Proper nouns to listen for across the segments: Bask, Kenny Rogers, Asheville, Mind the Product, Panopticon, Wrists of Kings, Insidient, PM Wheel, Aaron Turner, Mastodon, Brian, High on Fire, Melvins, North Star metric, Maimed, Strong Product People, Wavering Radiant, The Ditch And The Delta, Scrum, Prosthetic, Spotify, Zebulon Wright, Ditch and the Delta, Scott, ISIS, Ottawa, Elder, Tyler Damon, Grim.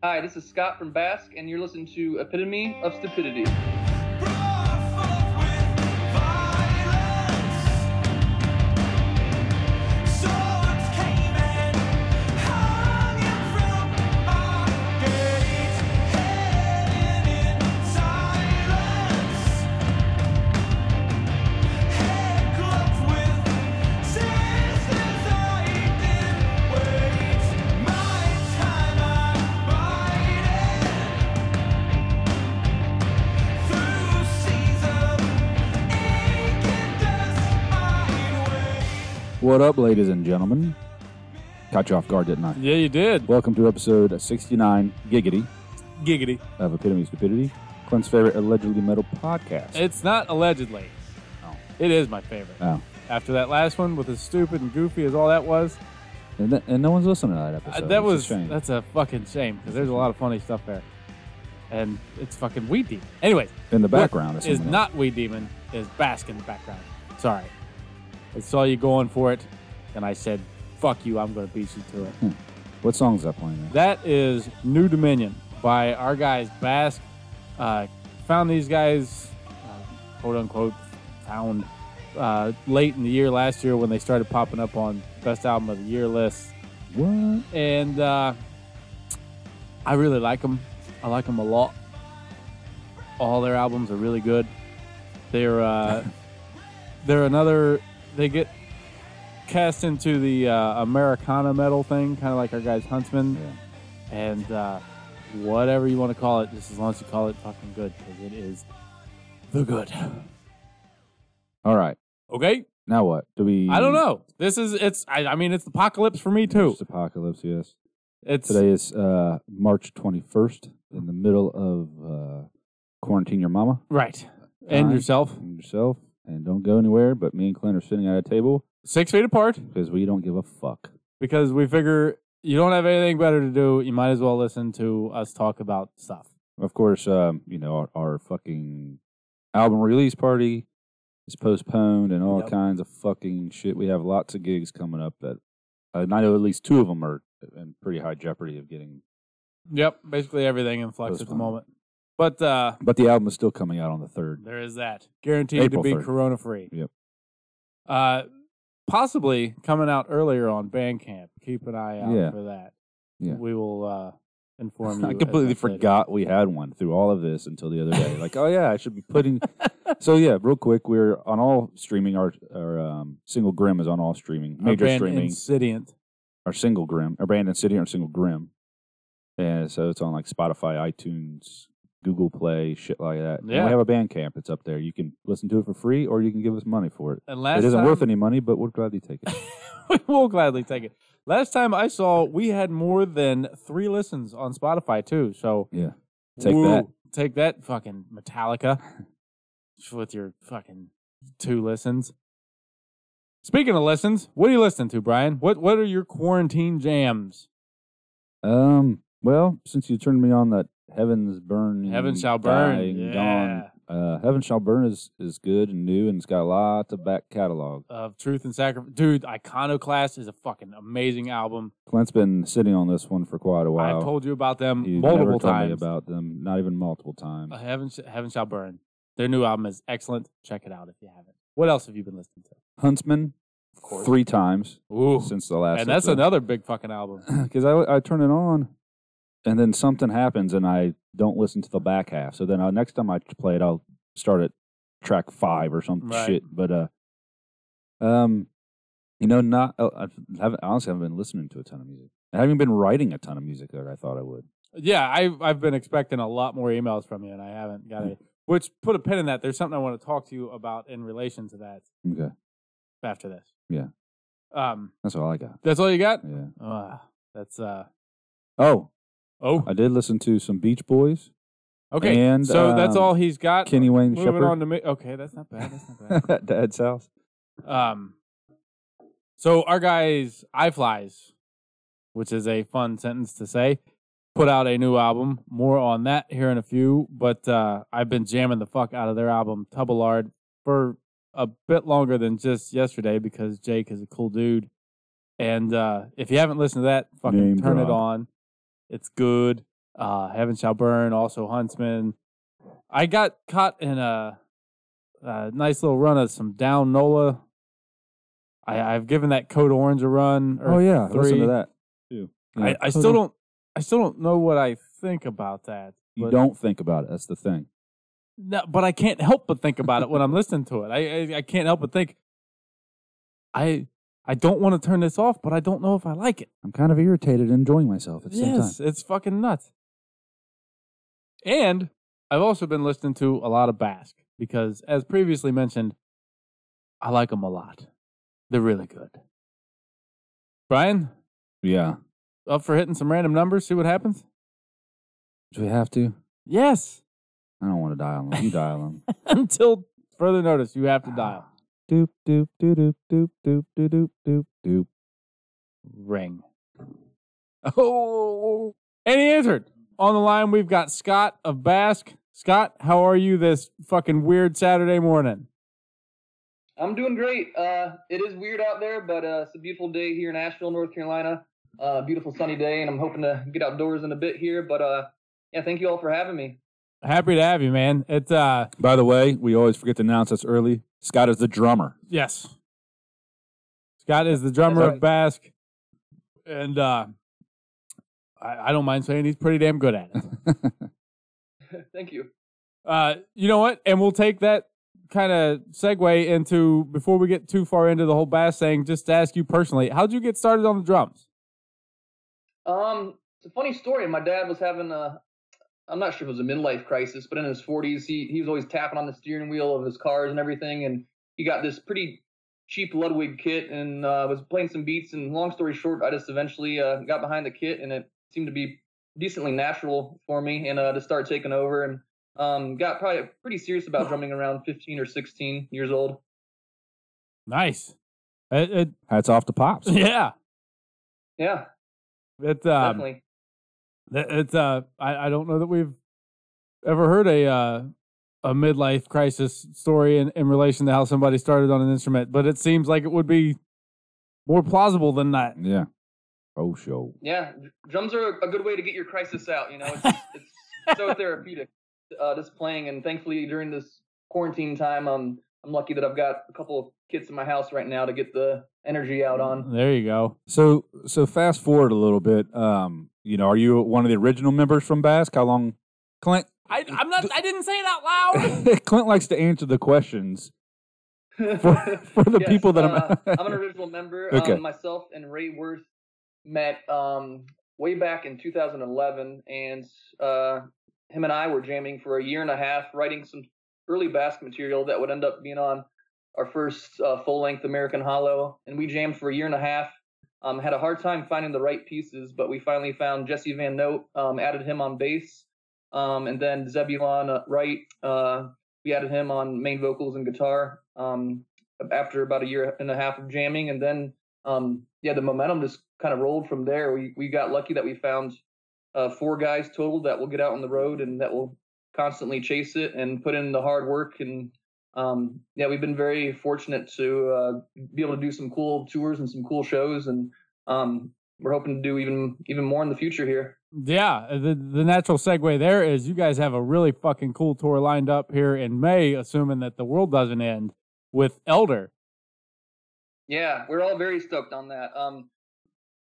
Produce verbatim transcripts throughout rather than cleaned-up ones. Hi, this is Scott from Bask, and you're listening to Epitome of Stupidity. What up, ladies and gentlemen? Caught you off guard, didn't I? Yeah, you did. Welcome to episode sixty-nine, Giggity. Giggity. Of Epitome of Stupidity, Clint's favorite allegedly metal podcast. It's not allegedly. Oh. It is my favorite. Oh. After that last one, with as stupid and goofy as all that was. And, that, and no one's listening to that episode. Uh, that it's was, a shame. That's a fucking shame, because there's a lot of funny stuff there. And it's fucking Weed Demon. Anyway. In the background. What is not Weed Demon, is Bask in the background. Sorry. I saw you going for it, and I said, fuck you, I'm going to beat you to it. Hmm. What song is that playing now? That is New Dominion by our guys, Bask. Uh, found these guys, uh, quote-unquote, found uh, late in the year last year when they started popping up on Best Album of the Year lists. What? And uh, I really like them. I like them a lot. All their albums are really good. They're, uh, they're another... They get cast into the uh, Americana metal thing, kind of like our guys Huntsman, yeah. and uh, whatever you want to call it, just as long as you call it fucking good, because it is the good. All right. Okay. Now what? Do we? I don't know. This is it's. I, I mean, it's the apocalypse for me too. It's the apocalypse. Yes. It's today is uh, March twenty first, in the middle of uh, quarantine your mama. Right. And right. yourself. And yourself. And don't go anywhere, but me and Clint are sitting at a table. Six feet apart. Because we don't give a fuck. Because we figure you don't have anything better to do. You might as well listen to us talk about stuff. Of course, um, you know, our, our fucking album release party is postponed and all yep. kinds of fucking shit. We have lots of gigs coming up that uh, I know at least two of them are in pretty high jeopardy of getting... Yep, basically everything in flux postponed at the moment. But uh, but the album is still coming out on the third. There is that. Guaranteed April to be third. Corona-free. Yep. Uh, possibly coming out earlier on Bandcamp. Keep an eye out yeah. for that. Yeah. We will uh, inform you. I completely forgot we had one through all of this until the other day. Like, oh, yeah, I should be putting... So, yeah, real quick, we're on all streaming. Our, our um, single Grim is on all streaming. Major our band streaming. Insidient. Our single Grim. Our band Insidient, our single Grim. And so it's on, like, Spotify, iTunes... Google Play, shit like that. Yeah. And we have a Bandcamp that's up there. You can listen to it for free, or you can give us money for it. And last it isn't time, worth any money, but we'll gladly take it. We will gladly take it. Last time I saw, we had more than three listens on Spotify, too. So yeah, take woo, that. Take that fucking Metallica with your fucking two listens. Speaking of listens, what are you listening to, Brian? What What are your quarantine jams? Um. Well, since you turned me on that Heaven's Burn. Heaven Shall Burn. Yeah. Dawn. Uh, Heaven Shall Burn is, is good and new, and it's got a lot of back catalog. Of uh, Truth and Sacrifice. Dude, Iconoclast is a fucking amazing album. Clint's been sitting on this one for quite a while. I told you about them He's multiple never told times. Me about them, not even multiple times. Uh, Heaven, Sh- Heaven Shall Burn. Their new album is excellent. Check it out if you haven't. What else have you been listening to? Huntsman. Of course. Three times Ooh. Since the last And that's episode. Another big fucking album. Because I, I turn it on. And then something happens, and I don't listen to the back half. So then uh, next time I play it, I'll start at track five or some right. shit. But, uh, um, you know, not uh, I haven't, honestly haven't been listening to a ton of music. I haven't been writing a ton of music that I thought I would. Yeah, I've, I've been expecting a lot more emails from you, and I haven't got it. Which, put a pin in that. There's something I want to talk to you about in relation to that. Okay. After this. Yeah. Um. That's all I got. That's all you got? Yeah. Uh, that's, uh. Oh. Oh, I did listen to some Beach Boys. Okay, and, so um, that's all he's got. Kenny Wayne Shepherd. Moving on to me. Okay, that's not bad. That's not bad. Dad's house. Um, so our guys, Eye Flys, which is a fun sentence to say, put out a new album. More on that here in a few. But uh, I've been jamming the fuck out of their album Tubalard for a bit longer than just yesterday because Jake is a cool dude. And uh, if you haven't listened to that, fucking Name turn God. It on. It's good. uh, Heaven Shall Burn, also Huntsman. I got caught in a, a nice little run of some Down Nola. I, I've given that Code Orange a run. Or oh yeah, three. Listen to that too. Yeah. I, I still don't. I still don't know what I think about that. You don't I, think about it. That's the thing. No, but I can't help but think about it when I'm listening to it. I, I I can't help but think. I I don't want to turn this off, but I don't know if I like it. I'm kind of irritated, enjoying myself at the yes, same time. It's fucking nuts. And I've also been listening to a lot of Bask because, as previously mentioned, I like them a lot. They're really good. Brian? Yeah. Up for hitting some random numbers, see what happens? Do we have to? Yes. I don't want to dial them. You dial them. Until further notice, you have to dial. Doop, doop, doop, doop, doop, doop, doop, doop, doop. Ring. Oh. And he answered. On the line, we've got Scott of Bask. Scott, how are you this fucking weird Saturday morning? I'm doing great. Uh, it is weird out there, but uh, it's a beautiful day here in Asheville, North Carolina. Uh, beautiful sunny day, and I'm hoping to get outdoors in a bit here. But uh, yeah, thank you all for having me. Happy to have you, man. It's uh. By the way, we always forget to announce us early. Scott is the drummer. Yes. Scott is the drummer right. of Bask, and uh, I, I don't mind saying he's pretty damn good at it. Thank you. Uh, you know what? And we'll take that kind of segue into, before we get too far into the whole Bask thing, just to ask you personally, how'd you get started on the drums? Um, it's a funny story. My dad was having a, I'm not sure if it was a midlife crisis, but in his forties, he, he was always tapping on the steering wheel of his cars and everything. And he got this pretty cheap Ludwig kit and uh, was playing some beats. And long story short, I just eventually uh, got behind the kit, and it seemed to be decently natural for me and uh, to start taking over. And um, got probably pretty serious about drumming around fifteen or sixteen years old. Nice. It, it, Hats off to Pops. Yeah. Yeah. It's um, definitely. It's uh, I, I don't know that we've ever heard a uh, a midlife crisis story in, in relation to how somebody started on an instrument, but it seems like it would be more plausible than that. Yeah. Oh, sure. Yeah, drums are a good way to get your crisis out. You know, it's, it's so therapeutic. Uh, just playing, and thankfully during this quarantine time, um, I'm lucky that I've got a couple of kids in my house right now to get the energy out on. There you go. So, so fast forward a little bit. Um, you know, are you one of the original members from Bask? How long, Clint? I, I'm not. I didn't say it out loud. Clint likes to answer the questions for, for the yes, people that uh, I'm. I'm an original member. Okay. Um, myself and Ray Worth met um, way back in two thousand eleven, and uh, him and I were jamming for a year and a half, writing some early Bask material that would end up being on our first uh, full-length American Hollow, and we jammed for a year and a half. Um, had a hard time finding the right pieces, but we finally found Jesse Van Note, um, added him on bass, um, and then Zebulon uh, Wright, uh, we added him on main vocals and guitar um, after about a year and a half of jamming, and then, um, yeah, the momentum just kind of rolled from there. We we got lucky that we found uh, four guys total that will get out on the road and that will constantly chase it and put in the hard work. And Um, yeah, we've been very fortunate to uh, be able to do some cool tours and some cool shows, and um, we're hoping to do even even more in the future here. Yeah, the the natural segue there is you guys have a really fucking cool tour lined up here in May, assuming that the world doesn't end, with Elder. Yeah, we're all very stoked on that. Um,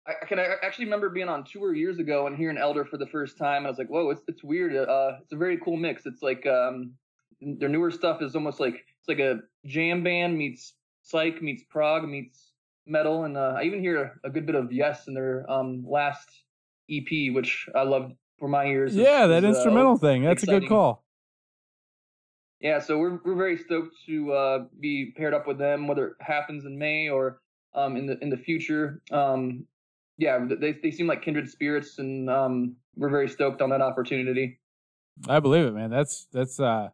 I, I can I actually remember being on tour years ago and hearing Elder for the first time, and I was like, whoa, it's it's weird. Uh, it's a very cool mix. It's like um. Their newer stuff is almost like it's like a jam band meets psych meets prog meets metal, and uh, I even hear a good bit of Yes in their um, last E P, which I loved for my ears. Yeah, is, that is, instrumental uh, thing. That's exciting. A good call. Yeah, so we're we're very stoked to uh, be paired up with them, whether it happens in May or um, in the in the future. Um, yeah, they they seem like kindred spirits, and um, we're very stoked on that opportunity. I believe it, man. That's that's. Uh...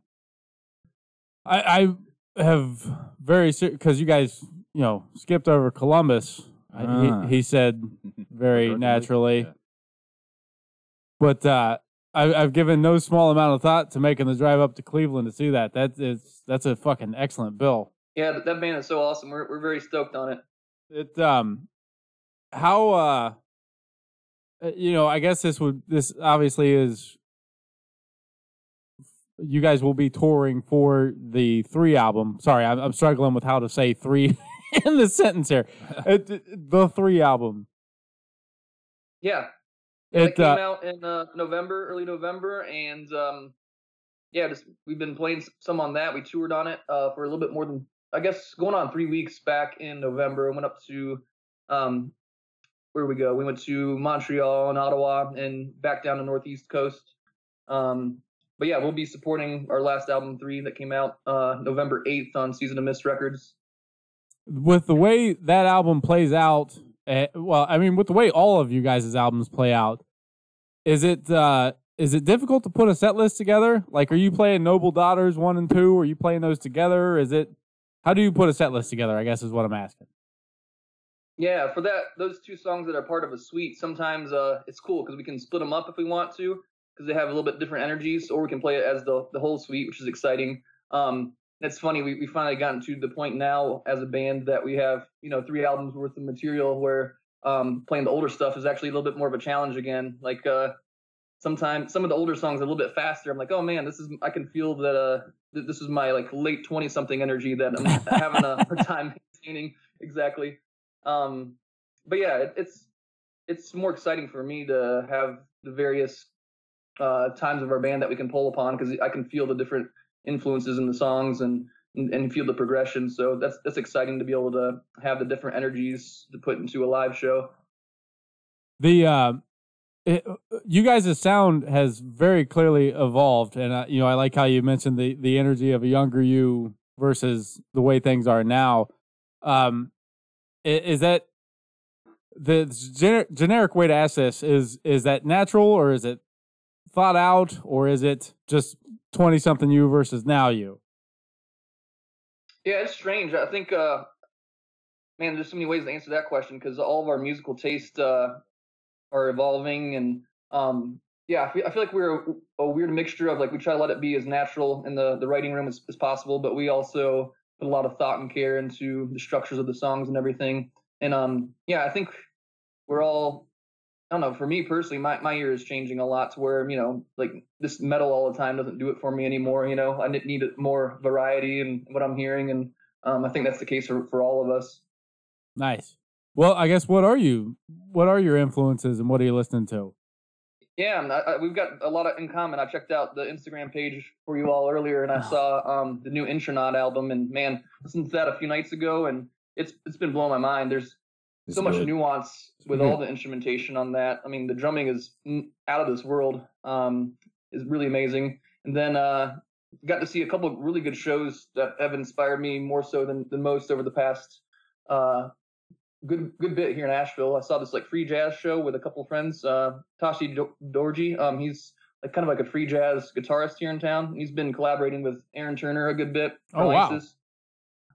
I, I have very because you guys, you know, skipped over Columbus. Ah. He, he said very naturally, yeah. But uh, I, I've given no small amount of thought to making the drive up to Cleveland to see that. That is that's a fucking excellent bill. Yeah, that band is so awesome. We're we're very stoked on it. It um, how uh, you know, I guess this would, this obviously is, you guys will be touring for the Three album. Sorry, I'm, I'm struggling with how to say Three in the sentence here. It, the Three album. Yeah. It, it came uh, out in uh, November, early November, and um, yeah, just, we've been playing some on that. We toured on it uh, for a little bit more than, I guess, going on three weeks back in November. I went up to, um, where we go? We went to Montreal and Ottawa and back down to Northeast Coast. Um, but yeah, we'll be supporting our last album, Three, that came out uh, November eighth on Season of Mist Records. With the way that album plays out, Uh, well, I mean, with the way all of you guys' albums play out, is it uh, is it difficult to put a set list together? Like, are you playing Noble Daughters one and two? Are you playing those together? Is it, how do you put a set list together, I guess, is what I'm asking. Yeah, for that, those two songs that are part of a suite, sometimes uh, it's cool because we can split them up if we want to, because they have a little bit different energies, or we can play it as the the whole suite, which is exciting. Um, It's funny, we, we finally gotten to the point now as a band that we have, you know, three albums worth of material where um, playing the older stuff is actually a little bit more of a challenge again. Like uh, sometimes some of the older songs are a little bit faster. I'm like, oh, man, this is I can feel that uh, th- this is my like late twenty something energy that I'm having a hard time maintaining. Exactly. Um, but, yeah, it, it's it's more exciting for me to have the various uh, times of our band that we can pull upon, because I can feel the different influences in the songs and, and and feel the progression. So that's that's exciting to be able to have the different energies to put into a live show. The uh, it, you guys' sound has very clearly evolved, and uh, you know, I like how you mentioned the the energy of a younger you versus the way things are now. Um, is that the gener- generic way to ask this? Is is that natural, or is it thought out, or is it just twenty something you versus now you? Yeah, it's strange. I think, uh, man, there's so many ways to answer that question, because all of our musical tastes uh, are evolving. And um, yeah, I feel, I feel like we're a, a weird mixture of, like, we try to let it be as natural in the, the writing room as, as possible, but we also put a lot of thought and care into the structures of the songs and everything. And um, yeah, I think we're all, I don't know, for me personally, my, my ear is changing a lot to where, you know, like this metal all the time doesn't do it for me anymore. You know, I need more variety in what I'm hearing. And um, I think that's the case for, for all of us. Nice. Well, I guess, what are you, what are your influences and what are you listening to? Yeah, I, I, we've got a lot of in common. I checked out the Instagram page for you all earlier, and I saw um, the new Intronaut album, and man, listened to that a few nights ago, and it's it's been blowing my mind. There's so much nuance with all the instrumentation on that. I mean, the drumming is out of this world. Um, is really amazing. And then uh, got to see a couple of really good shows that have inspired me more so than, than most over the past uh, good good bit here in Asheville. I saw this like free jazz show with a couple of friends. Uh, Tashi Do- Dorji, um, he's like kind of like a free jazz guitarist here in town. He's been collaborating with Aaron Turner a good bit. Oh, wow. ISIS.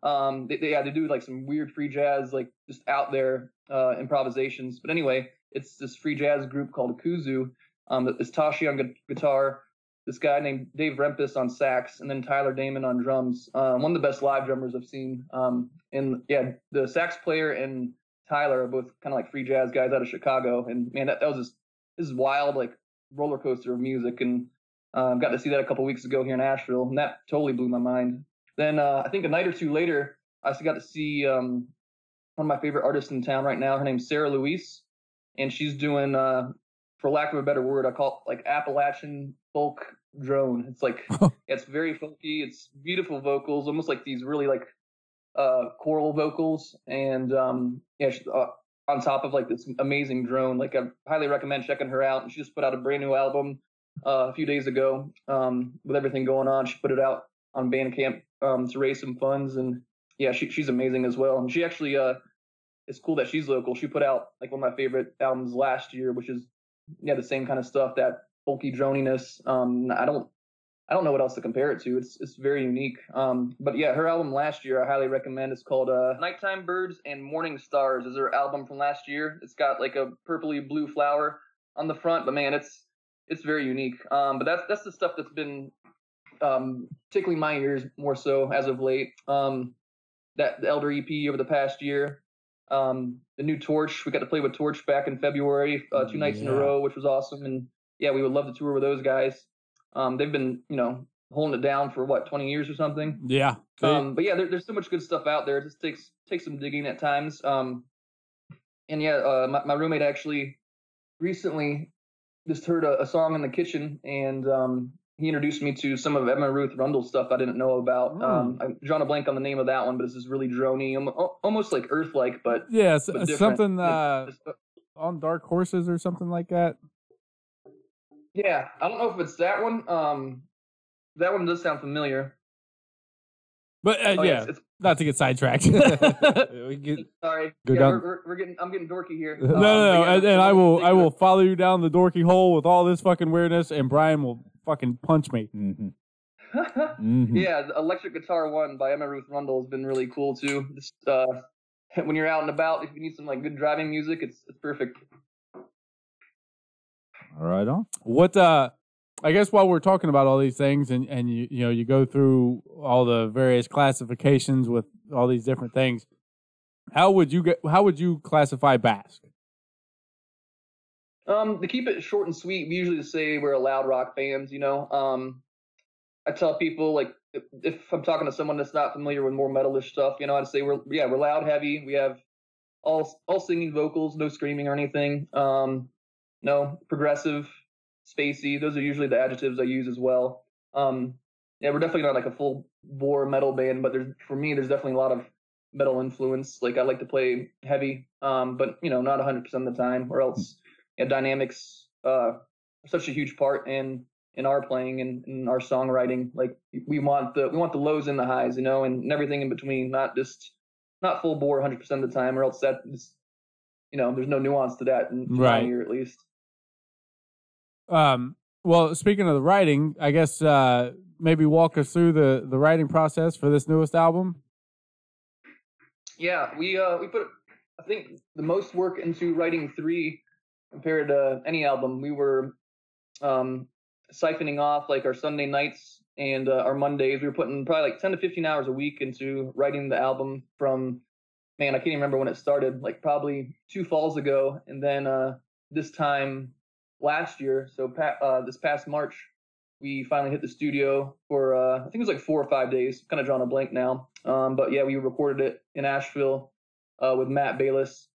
Um, they, they, yeah, they do like some weird free jazz, like just out there, uh, improvisations. But anyway, it's this free jazz group called Kuzu. Um, it's Tashi on gu- guitar, this guy named Dave Rempis on sax, and then Tyler Damon on drums. Uh, one of the best live drummers I've seen. Um, and yeah, the sax player and Tyler are both kind of like free jazz guys out of Chicago. And man, that, that was just, this is wild, like roller coaster of music. And, um, got to see that a couple weeks ago here in Asheville, and that totally blew my mind. Then uh, I think a night or two later, I got to see um, one of my favorite artists in town right now. Her name's Sarah Louise, and she's doing, uh, for lack of a better word, I call it like Appalachian folk drone. It's like, it's very folky. It's beautiful vocals, almost like these really like uh, choral vocals. And um, yeah, she, uh, on top of like this amazing drone, like I highly recommend checking her out. And she just put out a brand new album uh, a few days ago um, with everything going on. She put it out on Bandcamp um, to raise some funds, and yeah, she, she's amazing as well. And she actually, uh, it's cool that she's local. She put out like one of my favorite albums last year, which is yeah the same kind of stuff, that folky droniness. Um, I don't, I don't know what else to compare it to. It's it's very unique. Um, but yeah, her album last year I highly recommend. It's called uh, "Nighttime Birds and Morning Stars." Is her album from last year? It's got like a purpley blue flower on the front, but man, it's it's very unique. Um, but that's that's the stuff that's been Um, tickling my ears more so as of late. Um, that the Elder E P over the past year, um, the new Torch. We got to play with Torch back in February, uh, two nights yeah. in a row, which was awesome. And yeah, we would love to tour with those guys. Um, they've been, you know, holding it down for what, twenty years or something. Yeah. Um, but yeah, there, there's so much good stuff out there. It just takes takes some digging at times. Um, and yeah, uh, my, my roommate actually recently just heard a, a song in the kitchen, and um, he introduced me to some of Emma Ruth Rundle's stuff I didn't know about. Oh. Um, I'm drawing a blank on the name of that one, but this is really droney, almost like Earth-like, but yeah, but different. Something uh, on Dark Horses or something like that. Yeah, I don't know if it's that one. Um, that one does sound familiar. But uh, oh, yeah, it's, it's, not to get sidetracked. we get, Sorry, go yeah, down. We're, we're getting. I'm getting dorky here. no, um, no, yeah, and, and I will. I will follow you down the dorky hole with all this fucking weirdness, and Brian will fucking punch me. Mm-hmm. mm-hmm. Yeah, the Electric Guitar One by Emma Ruth Rundle has been really cool too. Just, uh, when you're out and about, if you need some like good driving music, it's it's perfect. All right on. What uh, I guess while we're talking about all these things, and, and you you know you go through all the various classifications with all these different things, how would you get? How would you classify Bask? Um, to keep it short and sweet, we usually just say we're a loud rock bands. You know, um, I tell people like if, if I'm talking to someone that's not familiar with more metalish stuff, you know, I'd say we're yeah we're loud, heavy. We have all all singing vocals, no screaming or anything. Um. No, progressive, spacey. Those are usually the adjectives I use as well. Um, yeah, we're definitely not like a full bore metal band, but there's for me, there's definitely a lot of metal influence. Like I like to play heavy, um, but you know, not one hundred percent of the time. Or else, yeah, dynamics uh, are such a huge part in in our playing and in our songwriting. Like we want the we want the lows and the highs, you know, and everything in between. Not just not full bore one hundred percent of the time, or else that is, you know, there's no nuance to that in my ear at least. Um, well, speaking of the writing, I guess uh, maybe walk us through the, the writing process for this newest album. Yeah, we uh, we put, I think, the most work into writing Three compared to any album. We were um, siphoning off like our Sunday nights and uh, our Mondays. We were putting probably like ten to fifteen hours a week into writing the album from, man, I can't even remember when it started, like probably two falls ago. And then uh, this time... last year, so uh, this past March, we finally hit the studio for uh, I think it was like four or five days. Kind of drawing a blank now, um, but yeah, we recorded it in Asheville uh, with Matt Bayless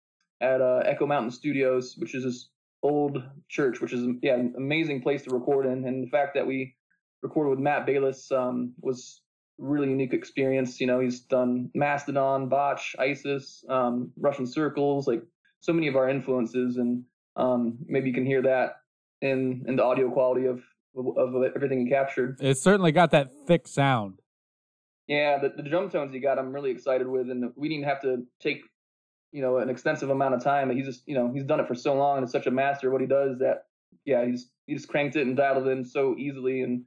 at uh, Echo Mountain Studios, which is this old church, which is yeah, an amazing place to record in. And the fact that we recorded with Matt Bayless um, was a really unique experience. You know, he's done Mastodon, Botch, ISIS, um, Russian Circles, like so many of our influences and. Um, maybe you can hear that in, in the audio quality of, of of everything captured. It certainly got that thick sound. Yeah, the, the drum tones he got, I'm really excited with, and we didn't have to take, you know, an extensive amount of time. But he's just, you know, he's done it for so long, and is such a master of what he does that, yeah, he's he just cranked it and dialed it in so easily, and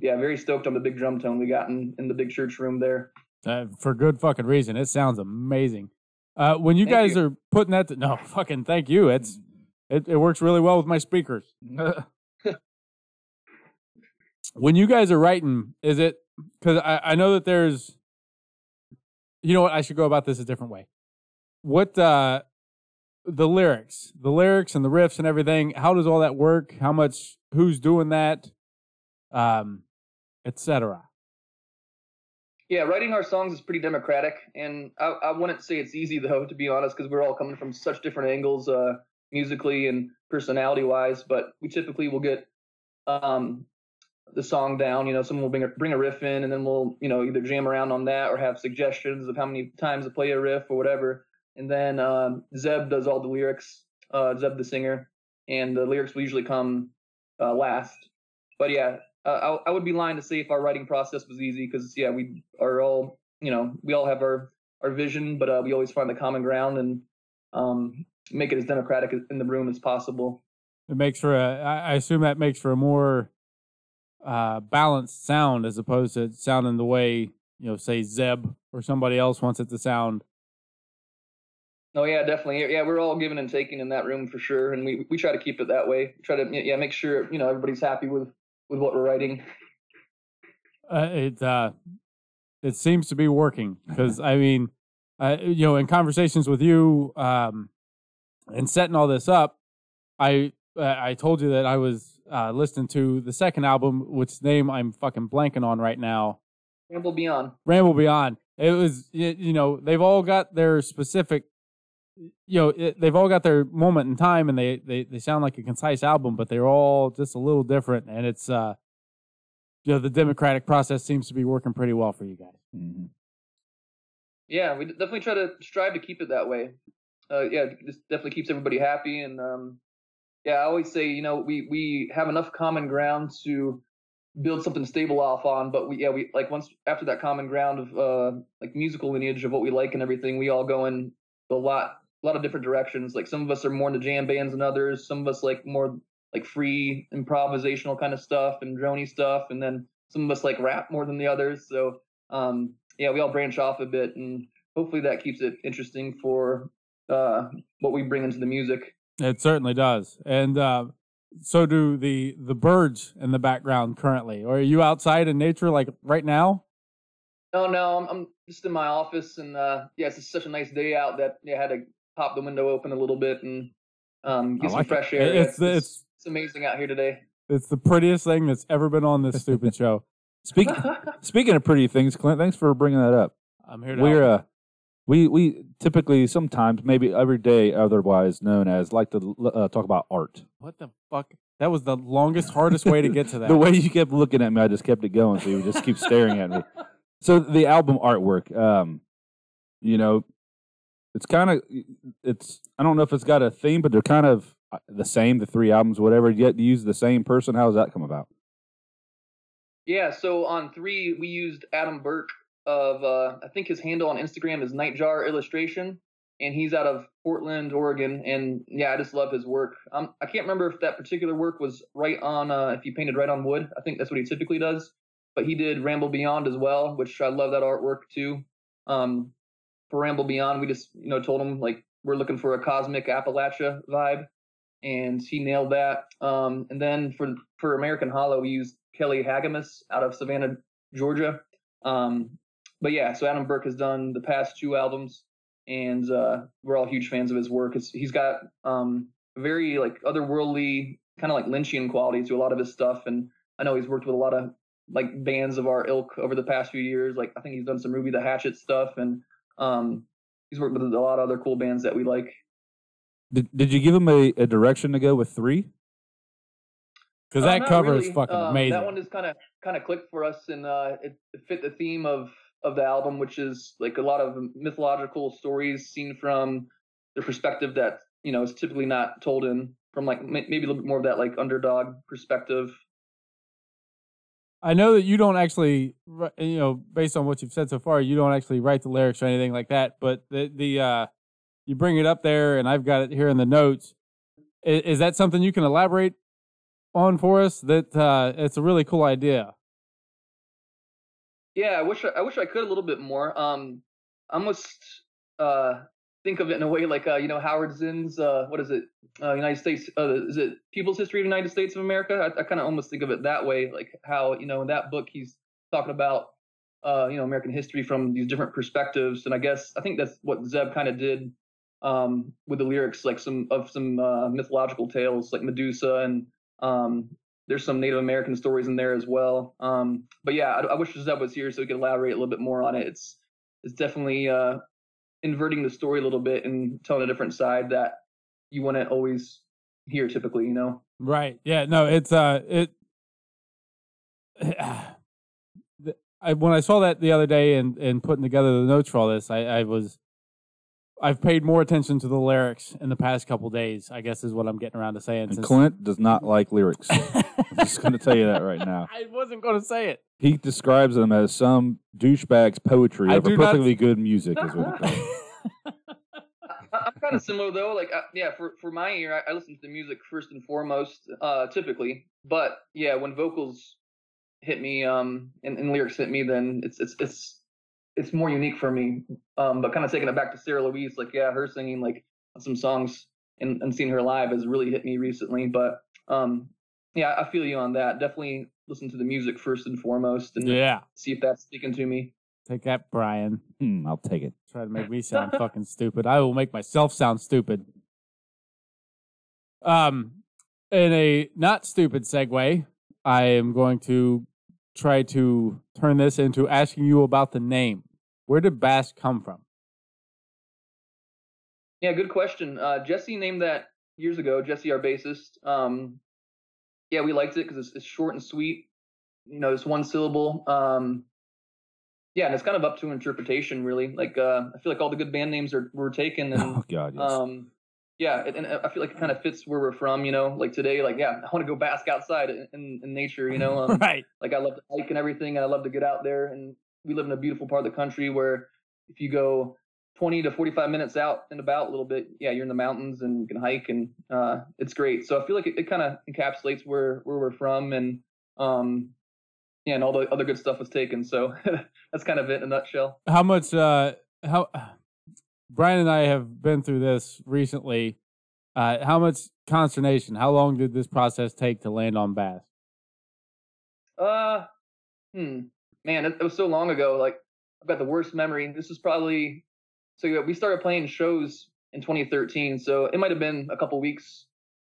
yeah, very stoked on the big drum tone we got in, in the big church room there. Uh, for good fucking reason, it sounds amazing. Uh, when you thank guys you. are putting that, to, no fucking thank you, it's. It, it works really well with my speakers. When you guys are writing, is it... Because I, I know that there's... You know what? I should go about this a different way. What... Uh, the lyrics. The lyrics and the riffs and everything. How does all that work? How much... Who's doing that? Um, et cetera. Yeah, writing our songs is pretty democratic. And I, I wouldn't say it's easy, though, to be honest, because we're all coming from such different angles... Uh, musically and personality wise, but we typically will get um, the song down, you know, someone will bring a, bring a riff in and then we'll, you know, either jam around on that or have suggestions of how many times to play a riff or whatever. And then um, Zeb does all the lyrics, uh, Zeb the singer, and the lyrics will usually come uh, last. But yeah, uh, I, I would be lying to say if our writing process was easy because yeah, we are all, you know, we all have our, our vision, but uh, we always find the common ground and um, make it as democratic in the room as possible. It makes for a, I assume that makes for a more uh, balanced sound as opposed to sounding the way, you know, say Zeb or somebody else wants it to sound. Oh yeah, definitely. Yeah. We're all giving and taking in that room for sure. And we, we try to keep it that way. We try to, yeah, make sure, you know, everybody's happy with, with what we're writing. Uh, it, uh, it seems to be working because I mean, uh, you know, in conversations with you, um, and setting all this up, I uh, I told you that I was uh, listening to the second album, which name I'm fucking blanking on right now. Ramble Beyond. Ramble Beyond. It was, you know, they've all got their specific, you know, it, they've all got their moment in time, and they, they, they sound like a concise album, but they're all just a little different, and it's, uh, you know, the democratic process seems to be working pretty well for you guys. Mm-hmm. Yeah, we definitely try to strive to keep it that way. Uh, yeah, this definitely keeps everybody happy, and um, yeah, I always say, you know, we, we have enough common ground to build something stable off on, but we yeah we like once after that common ground of uh like musical lineage of what we like and everything, we all go in a lot a lot of different directions. Like some of us are more into jam bands than others, some of us like more like free improvisational kind of stuff and droney stuff, and then some of us like rap more than the others. So um yeah we all branch off a bit, and hopefully that keeps it interesting for uh what we bring into the music. It certainly does. And uh so do the, the birds in the background currently, or are you outside in nature like right now? No, no, I'm, I'm just in my office, and uh, yeah, it's such a nice day out that I had to pop the window open a little bit and um, get I some like fresh it. air. It's, it's, it's, it's amazing out here today. It's the prettiest thing that's ever been on this stupid show. Speaking speaking of pretty things, Clint, thanks for bringing that up. I'm here to We're uh, we we typically sometimes maybe every day otherwise known as like to uh, talk about art. What the fuck? That was the longest, hardest way to get to that. The way you kept looking at me, I just kept it going, so you just keep staring at me. So the album artwork, um, you know, it's kind of, it's, I don't know if it's got a theme, but they're kind of the same, the three albums, whatever, yet you use the same person. How does that come about? Yeah, so on Three, we used Adam Burke of, uh, I think his handle on Instagram is Nightjar Illustration. And he's out of Portland, Oregon, and yeah, I just love his work. Um, I can't remember if that particular work was right on, uh, if he painted right on wood. I think that's what he typically does. But he did Ramble Beyond as well, which I love that artwork too. Um, for Ramble Beyond, we just, you know, told him like we're looking for a cosmic Appalachia vibe, and he nailed that. Um, and then for for American Hollow, we used Kelly Hagamus out of Savannah, Georgia. Um, but yeah, so Adam Burke has done the past two albums. And uh, we're all huge fans of his work. It's, he's got um, very like otherworldly, kind of like Lynchian quality to a lot of his stuff. And I know he's worked with a lot of like bands of our ilk over the past few years. Like I think he's done some Ruby the Hatchet stuff, and um, he's worked with a lot of other cool bands that we like. Did Did you give him a, a direction to go with Three? Because that uh, cover really. is fucking um, amazing. That one is kind of kind of clicked for us, and uh, it, it fit the theme of. of the album, which is like a lot of mythological stories seen from the perspective that, you know, is typically not told in, from like maybe a little bit more of that like underdog perspective. I know that you don't actually, you know, based on what you've said so far, you don't actually write the lyrics or anything like that, but the, the uh, you bring it up there, and I've got it here in the notes. Is, is that something you can elaborate on for us? That uh, it's a really cool idea. Yeah, I wish I, I wish I could a little bit more. Um, I almost uh, think of it in a way like, uh, you know, Howard Zinn's, uh, what is it, uh, United States, uh, is it People's History of the United States of America? I, I kind of almost think of it that way, like how, you know, in that book he's talking about, uh, you know, American history from these different perspectives. And I guess, I think that's what Zeb kind of did um, with the lyrics, like some of some uh, mythological tales like Medusa and, um there's some Native American stories in there as well. Um, but yeah, I, I wish Zeb was here so we could elaborate a little bit more on it. It's it's definitely uh, inverting the story a little bit and telling a different side that you wouldn't always hear typically, you know? Right. Yeah. No, it's, uh, it, I, when I saw that the other day and, and putting together the notes for all this, I, I was, I've paid more attention to the lyrics in the past couple days, I guess is what I'm getting around to saying. And since Clint does not like lyrics. I'm just going to tell you that right now. I wasn't going to say it. He describes them as some douchebag's poetry I over perfectly not... good music. Is what he calls it. I'm kind of similar, though. Like, I, yeah, for, for my ear, I, I listen to the music first and foremost, uh, typically. But, yeah, when vocals hit me um, and, and lyrics hit me, then it's it's it's... it's more unique for me, um, but kind of taking it back to Sarah Louise, like, yeah, her singing like some songs and, and seeing her live has really hit me recently. But um, yeah, I feel you on that. Definitely listen to the music first and foremost, and yeah, see if that's sticking to me. Take that, Brian. Hmm, I'll take it. Try to make me sound fucking stupid. I will make myself sound stupid. Um, in a not stupid segue, I am going to try to turn this into asking you about the name. Where did Bask come from? Yeah, good question. Uh, Jesse named that years ago. Jesse, our bassist. Um, yeah, we liked it because it's, it's short and sweet. You know, it's one syllable. Um, yeah, and it's kind of up to interpretation, really. Like, uh, I feel like all the good band names are were taken. And, oh God. Yes. Um, yeah, and I feel like it kind of fits where we're from, you know, like today, like, yeah, I want to go bask outside in, in nature, you know, um, right. Like I love to hike and everything, and I love to get out there, and we live in a beautiful part of the country where if you go twenty to forty-five minutes out and about a little bit, yeah, you're in the mountains and you can hike, and uh, it's great. So I feel like it, it kind of encapsulates where, where we're from, and um, yeah, and all the other good stuff was taken. So that's kind of it in a nutshell. How much, uh, how... Brian and I have been through this recently. Uh, how much consternation, how long did this process take to land on Bask? Uh, hmm, man, it, it was so long ago. Like, I've got the worst memory. This was probably, so yeah, we started playing shows in twenty thirteen. So it might have been a couple weeks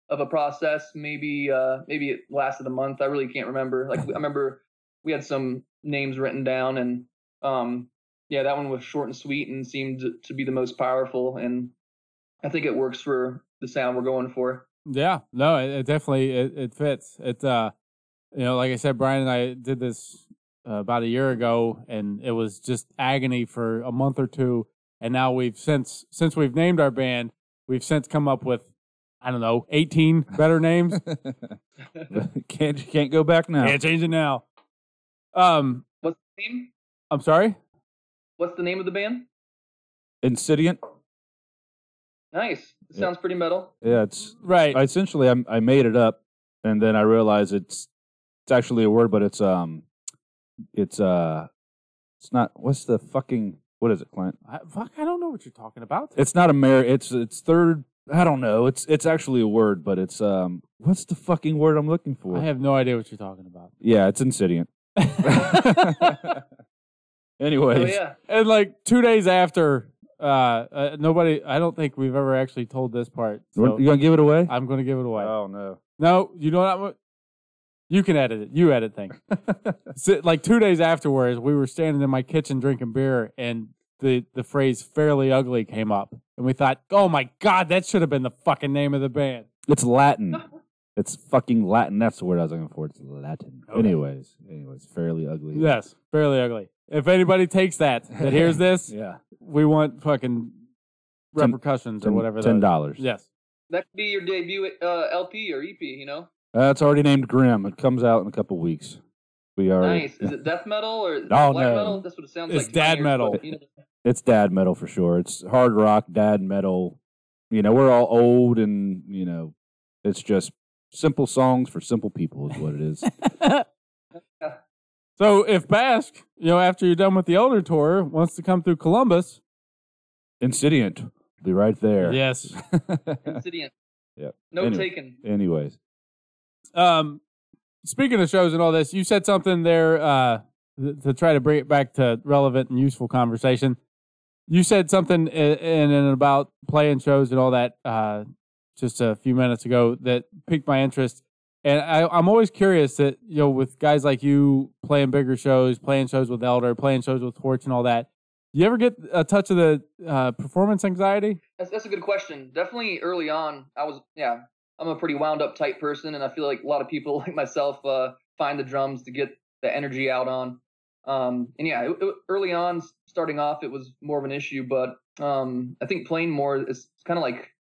of a process. Maybe, uh, maybe it lasted a month. I really can't remember. Like, I remember we had some names written down, and, um, yeah, that one was short and sweet and seemed to be the most powerful, and I think it works for the sound we're going for. Yeah, no, it, it definitely it, it fits. It, uh, you know, like I said, Brian and I did this uh, about a year ago, and it was just agony for a month or two. And now we've since since we've named our band, we've since come up with, I don't know, eighteen better names. can't can't go back now. Can't change it now. Um, what's the name? I'm sorry. What's the name of the band? Insidient. Nice. It sounds yeah. pretty metal. Yeah, it's right. I essentially, I, I made it up, and then I realized it's it's actually a word, but it's um, it's uh, it's not. What's the fucking? What is it, Clint? I, fuck, I don't know what you're talking about. It's not a mer. It's it's third. I don't know. It's it's actually a word, but it's um, what's the fucking word I'm looking for? I have no idea what you're talking about. Yeah, it's Insidient. Anyways, oh, yeah. And like two days after, uh, uh, nobody, I don't think we've ever actually told this part. So you going to give it away? I'm going to give it away. Oh, no. No, you know what? You can edit it. You edit things. So, like two days afterwards, we were standing in my kitchen drinking beer, and the, the phrase fairly ugly came up. And we thought, oh my God, that should have been the fucking name of the band. It's Latin. It's fucking Latin. That's the word I was looking for. It's Latin. Okay. Anyways, anyways, fairly ugly. Yes, fairly ugly. If anybody takes that, that hears this, yeah, we want fucking repercussions ten, or whatever. Ten dollars. Yes, that could be your debut uh, L P or E P. You know, uh, it's already named Grim. It comes out in a couple weeks. We are nice. Is it death metal or oh, black no. metal? That's what it sounds it's like. It's dad metal. But, you know. It's dad metal for sure. It's hard rock, dad metal. You know, we're all old, and you know, it's just simple songs for simple people is what it is. So if Bask, you know, after you're done with the Elder Tour, wants to come through Columbus. Insidient will be right there. Yes. Insidient. Yeah. No anyway, taken. Anyways. Um, speaking of shows and all this, you said something there uh, th- to try to bring it back to relevant and useful conversation. You said something in, in and about playing shows and all that uh, just a few minutes ago that piqued my interest. And I, I'm always curious that, you know, with guys like you playing bigger shows, playing shows with Elder, playing shows with Torch and all that, you ever get a touch of the uh, performance anxiety? That's, that's a good question. Definitely early on, I was, yeah, I'm a pretty wound up type person. And I feel like a lot of people like myself uh, find the drums to get the energy out on. Um, and yeah, it, it, early on, starting off, it was more of an issue. But um, I think playing more is kind of like,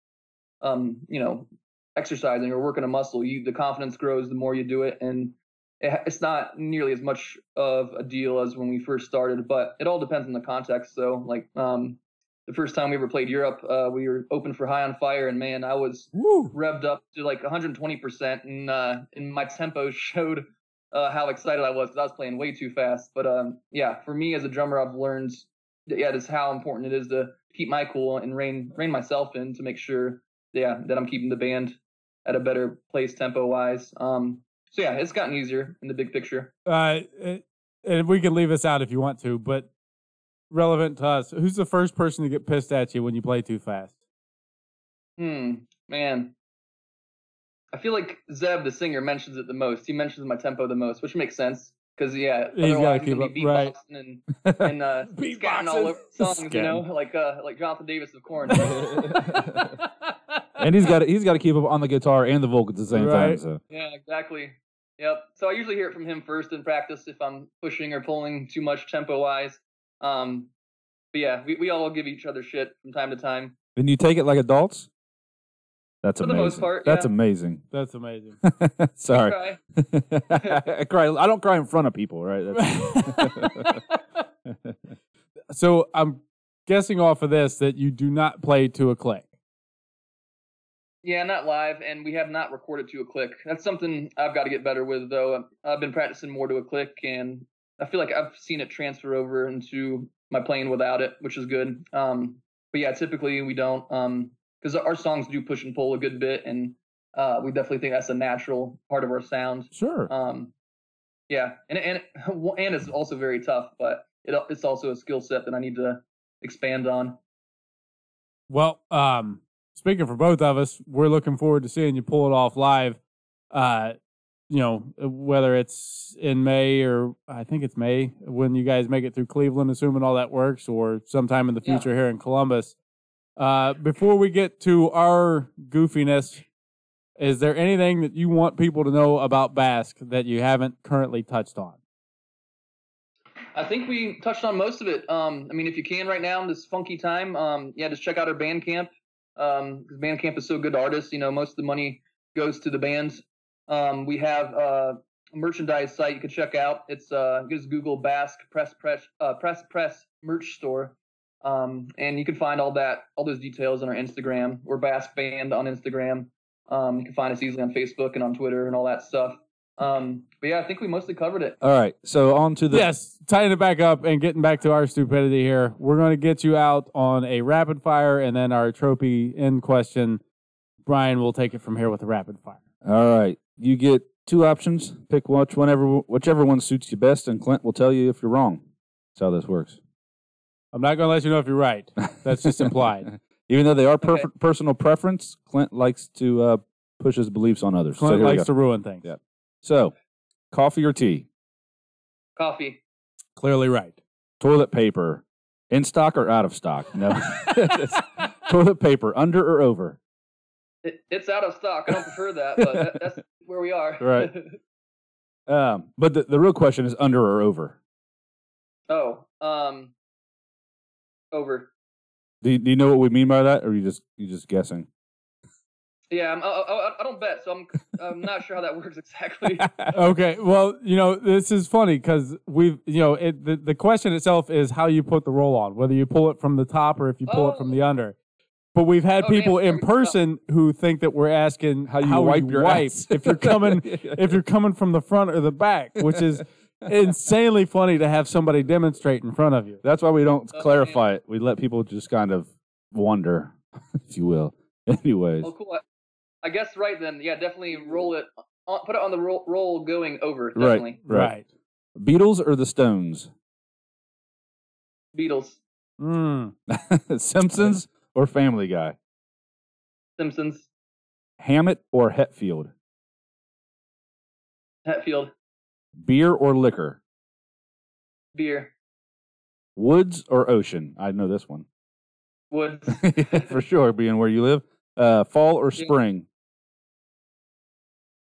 um, you know, exercising or working a muscle. You the confidence grows the more you do it, and it, it's not nearly as much of a deal as when we first started, but it all depends on the context. So like um the first time we ever played Europe, uh we were open for High on Fire, and man, I was Woo. revved up to like one hundred twenty percent, and uh and my tempo showed uh how excited I was because I was playing way too fast. But um yeah, for me as a drummer, I've learned that, yeah, that's how important it is to keep my cool and rein rein myself in to make sure, yeah, that I'm keeping the band at a better place tempo-wise. Um, so, yeah, it's gotten easier in the big picture. Uh, it, and we can leave this out if you want to, but relevant to us, who's the first person to get pissed at you when you play too fast? Hmm, man. I feel like Zeb, the singer, mentions it the most. He mentions my tempo the most, which makes sense. Because, yeah, he's got to keep up, right? And, and uh, scatting all over songs, Scan. you know, like uh, like Jonathan Davis of Korn. And he's got he's got to keep up on the guitar and the vocals at the same right. time. So. Yeah, exactly. Yep. So I usually hear it from him first in practice if I'm pushing or pulling too much tempo-wise. Um, but yeah, we, we all give each other shit from time to time. And you take it like adults? That's For amazing. The most part, yeah. That's amazing. That's amazing. Sorry. I cry. I cry. I don't cry in front of people, right? That's so I'm guessing off of this that you do not play to a click. Yeah, not live, and we have not recorded to a click. That's something I've got to get better with, though. I've been practicing more to a click, and I feel like I've seen it transfer over into my playing without it, which is good. Um, but yeah, typically we don't. Um, Because our songs do push and pull a good bit, and uh, we definitely think that's a natural part of our sound. Sure. Um, yeah, and and and it's also very tough, but it it's also a skill set that I need to expand on. Well, um, speaking for both of us, we're looking forward to seeing you pull it off live. Uh, you know, whether it's in May or I think it's May when you guys make it through Cleveland, assuming all that works, or sometime in the future yeah. here in Columbus. Uh, before we get to our goofiness, is there anything that you want people to know about Bask that you haven't currently touched on? I think we touched on most of it. Um, I mean, if you can right now in this funky time, um, yeah, just check out our Bandcamp. Um, because Bandcamp is so good to artists. You know, most of the money goes to the bands. Um, we have uh, a merchandise site you can check out. It's uh, just Google Bask Press Press uh, Press Press Merch Store. Um, and you can find all that, all those details on our Instagram. We're Bask Band on Instagram. Um, you can find us easily on Facebook and on Twitter and all that stuff. Um, but yeah, I think we mostly covered it. All right. So on to the... Yes, tying it back up and getting back to our stupidity here. We're going to get you out on a rapid fire and then our trophy end question. Brian will take it from here with a rapid fire. All right. You get two options. Pick which whenever, whichever one suits you best, and Clint will tell you if you're wrong. That's how this works. I'm not going to let you know if you're right. That's just implied. Even though they are per- okay. personal preference, Clint likes to uh, push his beliefs on others. Clint so likes to ruin things. Yeah. So, coffee or tea? Coffee. Clearly right. Toilet paper. In stock or out of stock? No. Toilet paper, under or over? It, it's out of stock. I don't prefer that, but that, that's where we are. Right. Um, but the, the real question is under or over? Oh, um... Over. Do you, do you know what we mean by that, or are you just you just guessing? Yeah, I'm, I, I, I don't bet, so I'm I'm not sure how that works exactly. Okay, well, you know, this is funny because we've you know it, the the question itself is how you put the roll on, whether you pull it from the top or if you pull oh. it from the under. But we've had oh, people man, in person stop. who think that we're asking how you how wipe you your wipe ass. if you're coming if you're coming from the front or the back, which is. Insanely funny to have somebody demonstrate in front of you. That's why we don't oh, clarify man. it. We let people just kind of wonder, if you will. Anyways. Oh, cool. I guess right then. Yeah, definitely roll it. Put it on the roll, roll going over. Definitely. Right, right. right. Beatles or the Stones? Beatles. Mm. Simpsons or Family Guy? Simpsons. Hammett or Hetfield? Hetfield. Beer or liquor? Beer. Woods or ocean? I know this one. Woods. For sure, being where you live. Uh, fall or spring?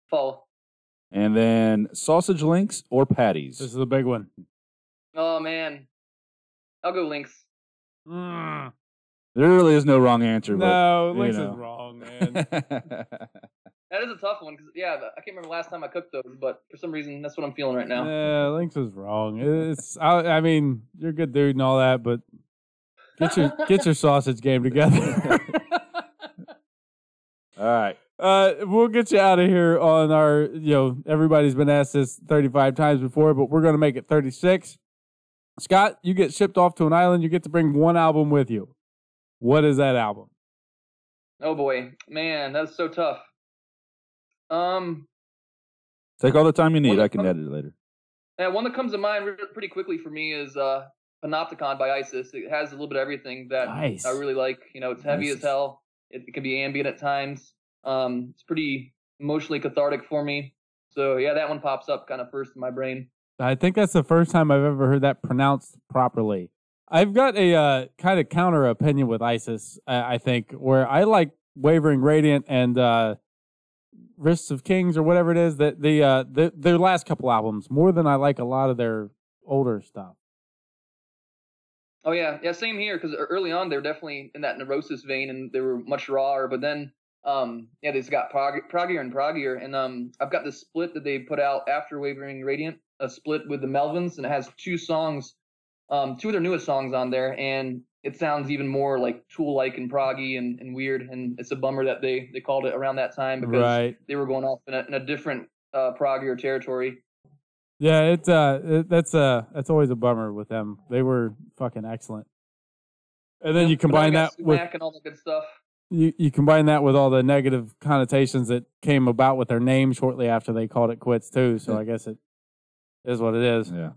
Fall. And then sausage links or patties? This is a big one. Oh, man. I'll go links. Mm. There really is no wrong answer. No, but, links you know. is wrong, man. That is a tough one, because, yeah, I can't remember last time I cooked those, but for some reason, that's what I'm feeling right now. Yeah, Lynx is wrong. It's, I, I mean, you're a good dude and all that, but get your get your sausage game together. All right. Uh, we'll get you out of here on our, you know, everybody's been asked this thirty-five times before, but we're going to make it thirty-six. Scott, you get shipped off to an island. You get to bring one album with you. What is that album? Oh, boy. Man, that's so tough. Um, Take all the time you need. I can comes, edit it later. Yeah, one that comes to mind pretty quickly for me is uh, Panopticon by ISIS. It has a little bit of everything that nice. I really like. You know, it's heavy nice. as hell. It, it can be ambient at times. Um, it's pretty emotionally cathartic for me. So yeah, that one pops up kind of first in my brain. I think that's the first time I've ever heard that pronounced properly. I've got a uh, kind of counter opinion with ISIS, I-, I think, where I like Wavering Radiant and uh, Wrists of Kings or whatever it is, that the, uh, the their last couple albums more than I like a lot of their older stuff. Oh yeah, yeah, same here. Because early on, they were definitely in that Neurosis vein, and they were much rawer. But then, um, yeah, they just got prog- proggier and proggier. And um, I've got the split that they put out after Wavering Radiant, a split with the Melvins, and it has two songs, um, two of their newest songs on there, and it sounds even more like Tool-like and proggy and, and weird. And it's a bummer that they they called it around that time, because right. they were going off in a, in a different uh, proggier territory. Yeah, it's uh, it, that's uh, that's always a bummer with them. They were fucking excellent. And then yeah, you combine that with and all the good stuff. You you combine that with all the negative connotations that came about with their name shortly after they called it quits too. So yeah. I guess it is what it is. Yeah.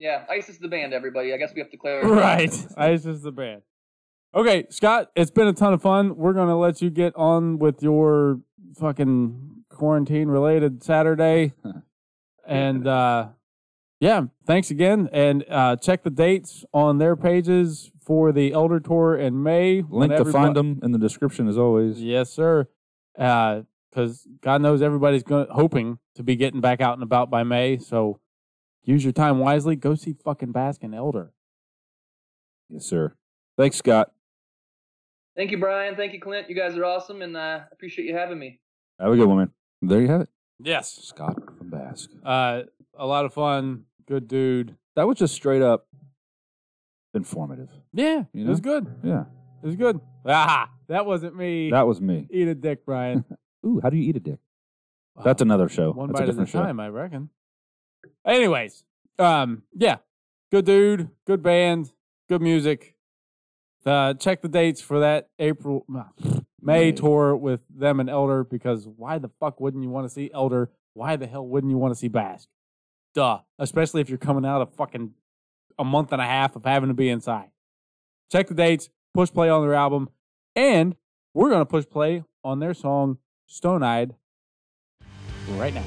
Yeah, ISIS the band. Everybody, I guess we have to clarify. Right, ISIS the band. Okay, Scott, it's been a ton of fun. We're gonna let you get on with your fucking quarantine related Saturday. And, uh, yeah, thanks again. And uh, check the dates on their pages for the Elder Tour in May. Link to find them in the description, as always. Yes, sir. Because uh, God knows everybody's gonna, hoping to be getting back out and about by May. So use your time wisely. Go see fucking Bask and Elder. Yes, sir. Thanks, Scott. Thank you, Brian. Thank you, Clint. You guys are awesome, and I uh, appreciate you having me. Have a good one, man. There you have it. Yes. Scott from Bask. Uh, a lot of fun. Good dude. That was just straight up informative. Yeah. You know? It was good. Yeah. It was good. Ah, that wasn't me. That was me. Eat a dick, Brian. Ooh, how do you eat a dick? Wow. That's another show. One That's bite a different at a show. Time, I reckon. Anyways, um, yeah. Good dude. Good band. Good music. Uh, check the dates for that April... May tour with them and Elder, because why the fuck wouldn't you want to see Elder? Why the hell wouldn't you want to see Bask? Duh. Especially if you're coming out of fucking a month and a half of having to be inside. Check the dates, push play on their album, and we're going to push play on their song Stone-Eyed right now.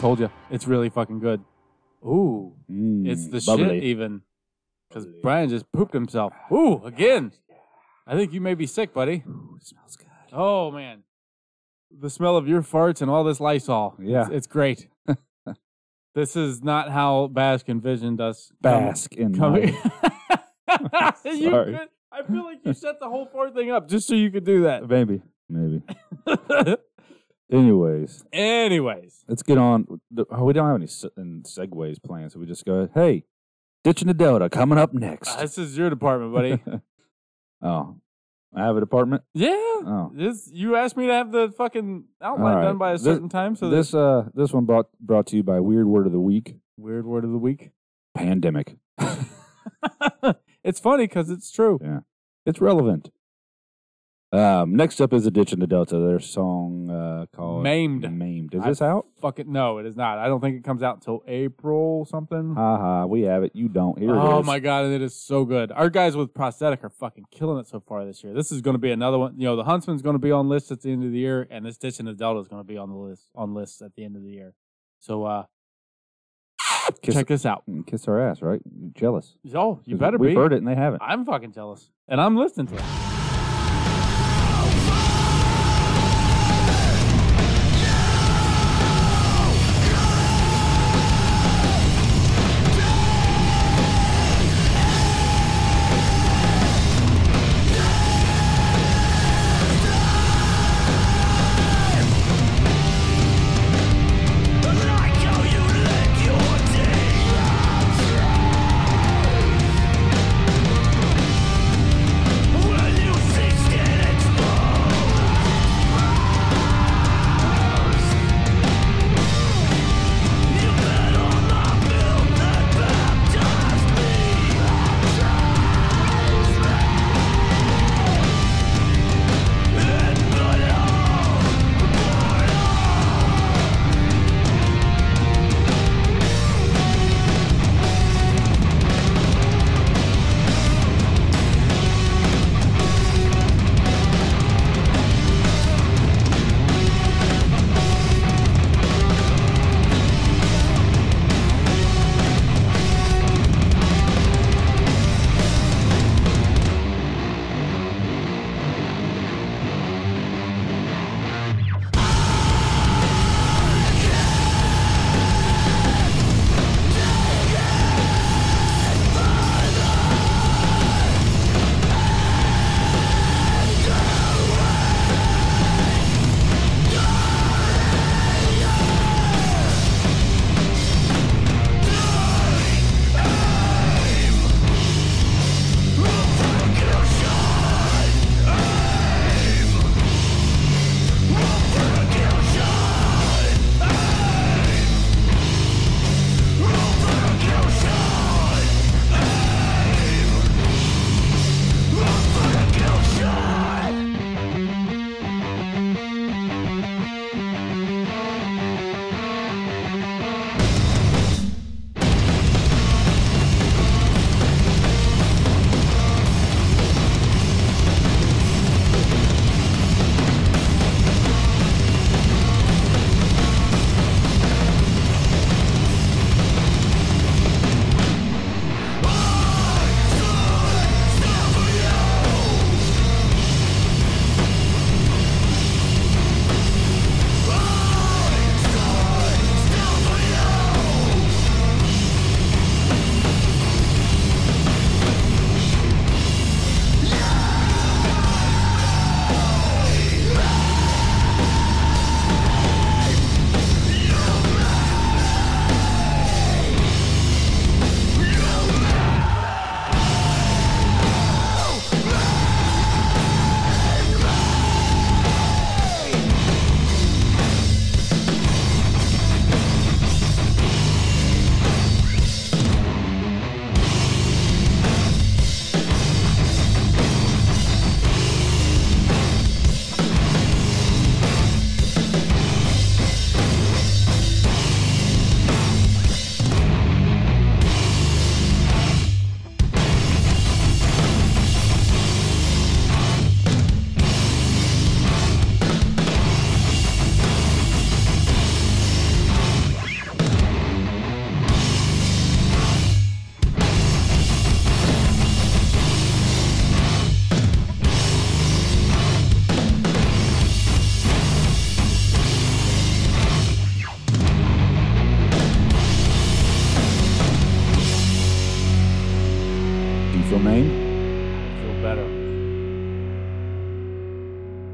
Told you. It's really fucking good. Ooh. Mm, it's the bubbly. Shit even. Because Brian just pooped himself. Ooh, again. I think you may be sick, buddy. Ooh, it smells good. Oh, man. The smell of your farts and all this Lysol. Yeah. It's, it's great. This is not how Bask envisioned us. Bask in coming. You could, I feel like you set the whole fart thing up just so you could do that. Maybe. Maybe. Anyways. Anyways. Let's get on. Oh, we don't have any segues planned, so we just go, hey, Ditch and the Delta coming up next. Uh, this is your department, buddy. Oh. I have a department? Yeah. Oh. This, you asked me to have the fucking outline right. done by a certain this, time. So This that... uh this one brought brought to you by Weird Word of the Week. Weird Word of the Week? Pandemic. It's funny because it's true. Yeah. It's relevant. Um, next up is a Ditch in the Delta. Their song uh, called Maimed. Maimed. Is I this out? Fuck it. No, it is not. I don't think it comes out until April something. Haha, uh-huh, we have it. You don't. Here oh, it is. Oh my God, it is so good. Our guys with Prosthetic are fucking killing it so far this year. This is going to be another one. You know, the Huntsman's going to be on lists at the end of the year, and this Ditch in the Delta is going to be on the list on lists at the end of the year. So, uh, Kiss, check this out. Kiss our ass, right? You're jealous. Oh, you better we've be. We've heard it and they haven't. I'm fucking jealous. And I'm listening to it. Well,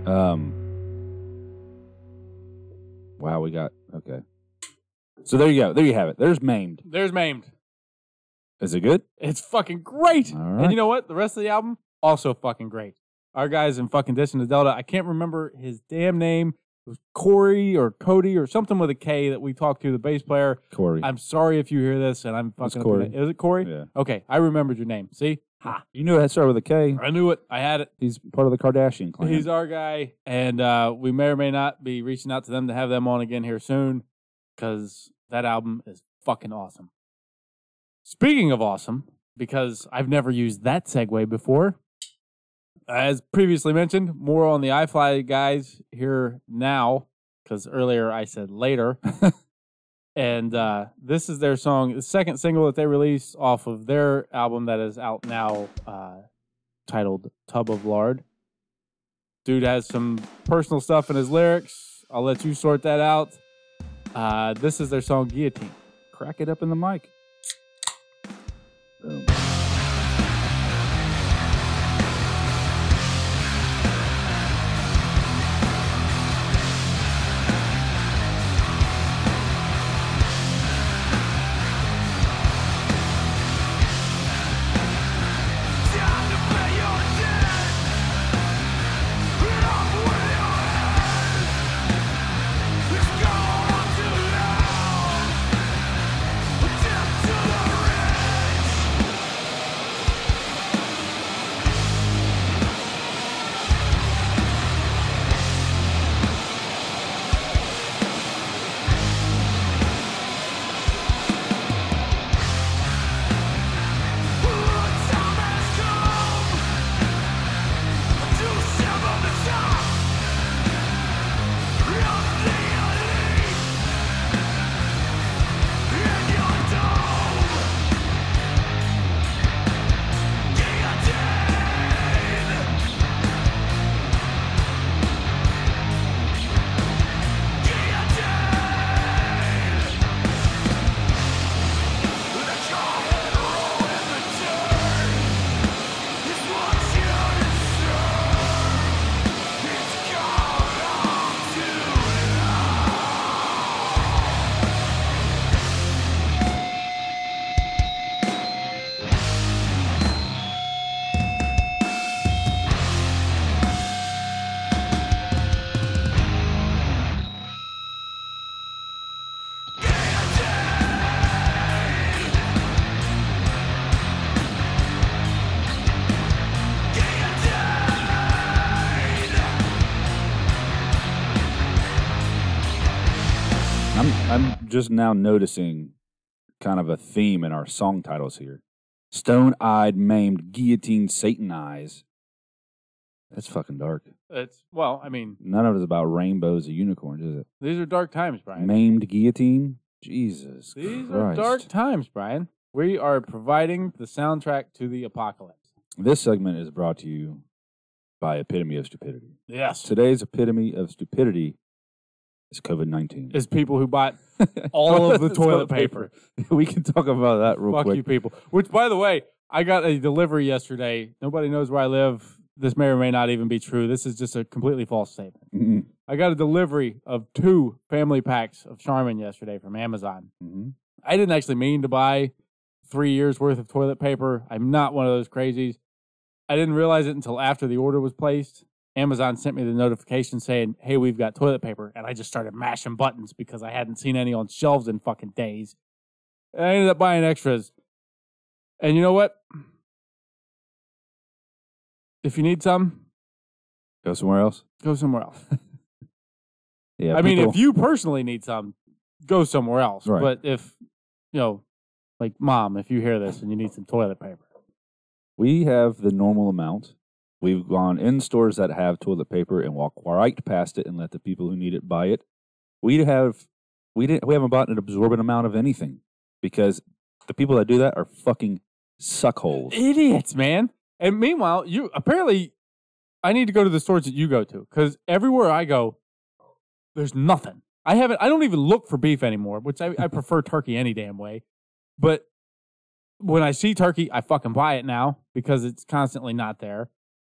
Um. Wow, we got... Okay. So there you go. There you have it. There's Maimed. There's Maimed. Is it good? It's fucking great. All right. And you know what? The rest of the album, also fucking great. Our guys in fucking Ditch and the Delta, I can't remember his damn name. It was Corey or Cody or something with a K that we talked to, the bass player. Corey. I'm sorry if you hear this and I'm fucking... It's Corey. Is it Corey? Yeah. Okay, I remembered your name. See? Ha. You knew it started with a K. I knew it. I had it. He's part of the Kardashian clan. He's our guy, and uh, we may or may not be reaching out to them to have them on again here soon, because that album is fucking awesome. Speaking of awesome, because I've never used that segue before, as previously mentioned, more on the Eye Flys guys here now, because earlier I said later. And uh, this is their song, the second single that they released off of their album that is out now, uh, titled Tub of Lard. Dude has some personal stuff in his lyrics. I'll let you sort that out. Uh, this is their song, Guillotine. Crack it up in the mic. Boom. Just now noticing kind of a theme in our song titles here. Stone-eyed, maimed, guillotine, Satan eyes. That's fucking dark. It's, well, I mean... None of it is about rainbows or unicorns, is it? These are dark times, Brian. Maimed guillotine? Jesus These Christ. Are dark times, Brian. We are providing the soundtrack to the apocalypse. This segment is brought to you by Epitome of Stupidity. Yes. Today's Epitome of Stupidity is covid nineteen. Is people who bought all of the toilet paper. We can talk about that real Fuck quick. Fuck you people. Which, by the way, I got a delivery yesterday. Nobody knows where I live. This may or may not even be true. This is just a completely false statement. Mm-hmm. I got a delivery of two family packs of Charmin yesterday from Amazon. Mm-hmm. I didn't actually mean to buy three years worth of toilet paper. I'm not one of those crazies. I didn't realize it until after the order was placed. Amazon sent me the notification saying, hey, we've got toilet paper. And I just started mashing buttons because I hadn't seen any on shelves in fucking days. And I ended up buying extras. And you know what? If you need some, go somewhere else. Go somewhere else. Yeah. I people... mean, if you personally need some, go somewhere else. Right. But if, you know, like mom, if you hear this and you need some toilet paper. We have the normal amount. We've gone in stores that have toilet paper and walk right past it and let the people who need it buy it. We have, we didn't, we haven't bought an absorbent amount of anything because the people that do that are fucking suckholes, idiots, man. And meanwhile, you apparently, I need to go to the stores that you go to because everywhere I go, there's nothing. I haven't. I don't even look for beef anymore, which I, I prefer turkey any damn way, but when I see turkey, I fucking buy it now because it's constantly not there.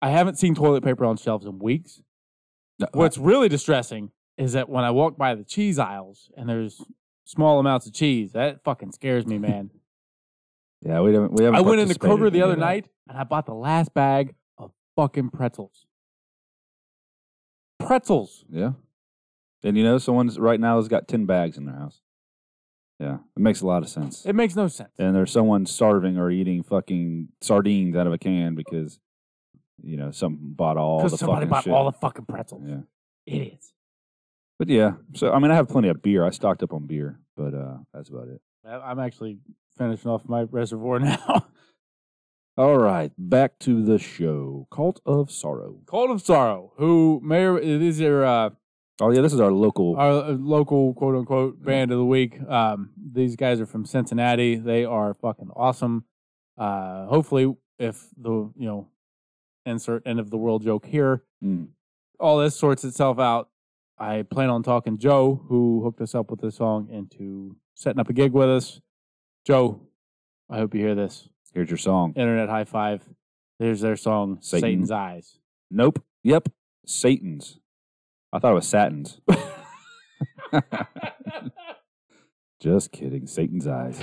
I haven't seen toilet paper on shelves in weeks. What's really distressing is that when I walk by the cheese aisles and there's small amounts of cheese, that fucking scares me, man. Yeah, we haven't. We haven't. I went into Kroger the other night and I bought the last bag of fucking pretzels. Pretzels. Yeah. And you know, someone's right now has got ten bags in their house. Yeah, it makes a lot of sense. It makes no sense. And there's someone starving or eating fucking sardines out of a can because, you know, some bought all the fucking shit. Because somebody bought all the fucking pretzels. Yeah. Idiots. But yeah, so, I mean, I have plenty of beer. I stocked up on beer, but uh, that's about it. I'm actually finishing off my reservoir now. All right, back to the show. Cult of Sorrow. Cult of Sorrow, who may or is there... Uh, Oh, yeah, this is our local... Our local, quote-unquote, band of the week. Um, these guys are from Cincinnati. They are fucking awesome. Uh, hopefully, if the, you know, insert end-of-the-world joke here, mm. all this sorts itself out. I plan on talking to Joe, who hooked us up with this song, into setting up a gig with us. Joe, I hope you hear this. Here's your song. Internet high five. There's their song, Satan. Satan's Eyes. Nope. Yep. Satan's. I thought it was Satan's. Just kidding. Satan's Eyes.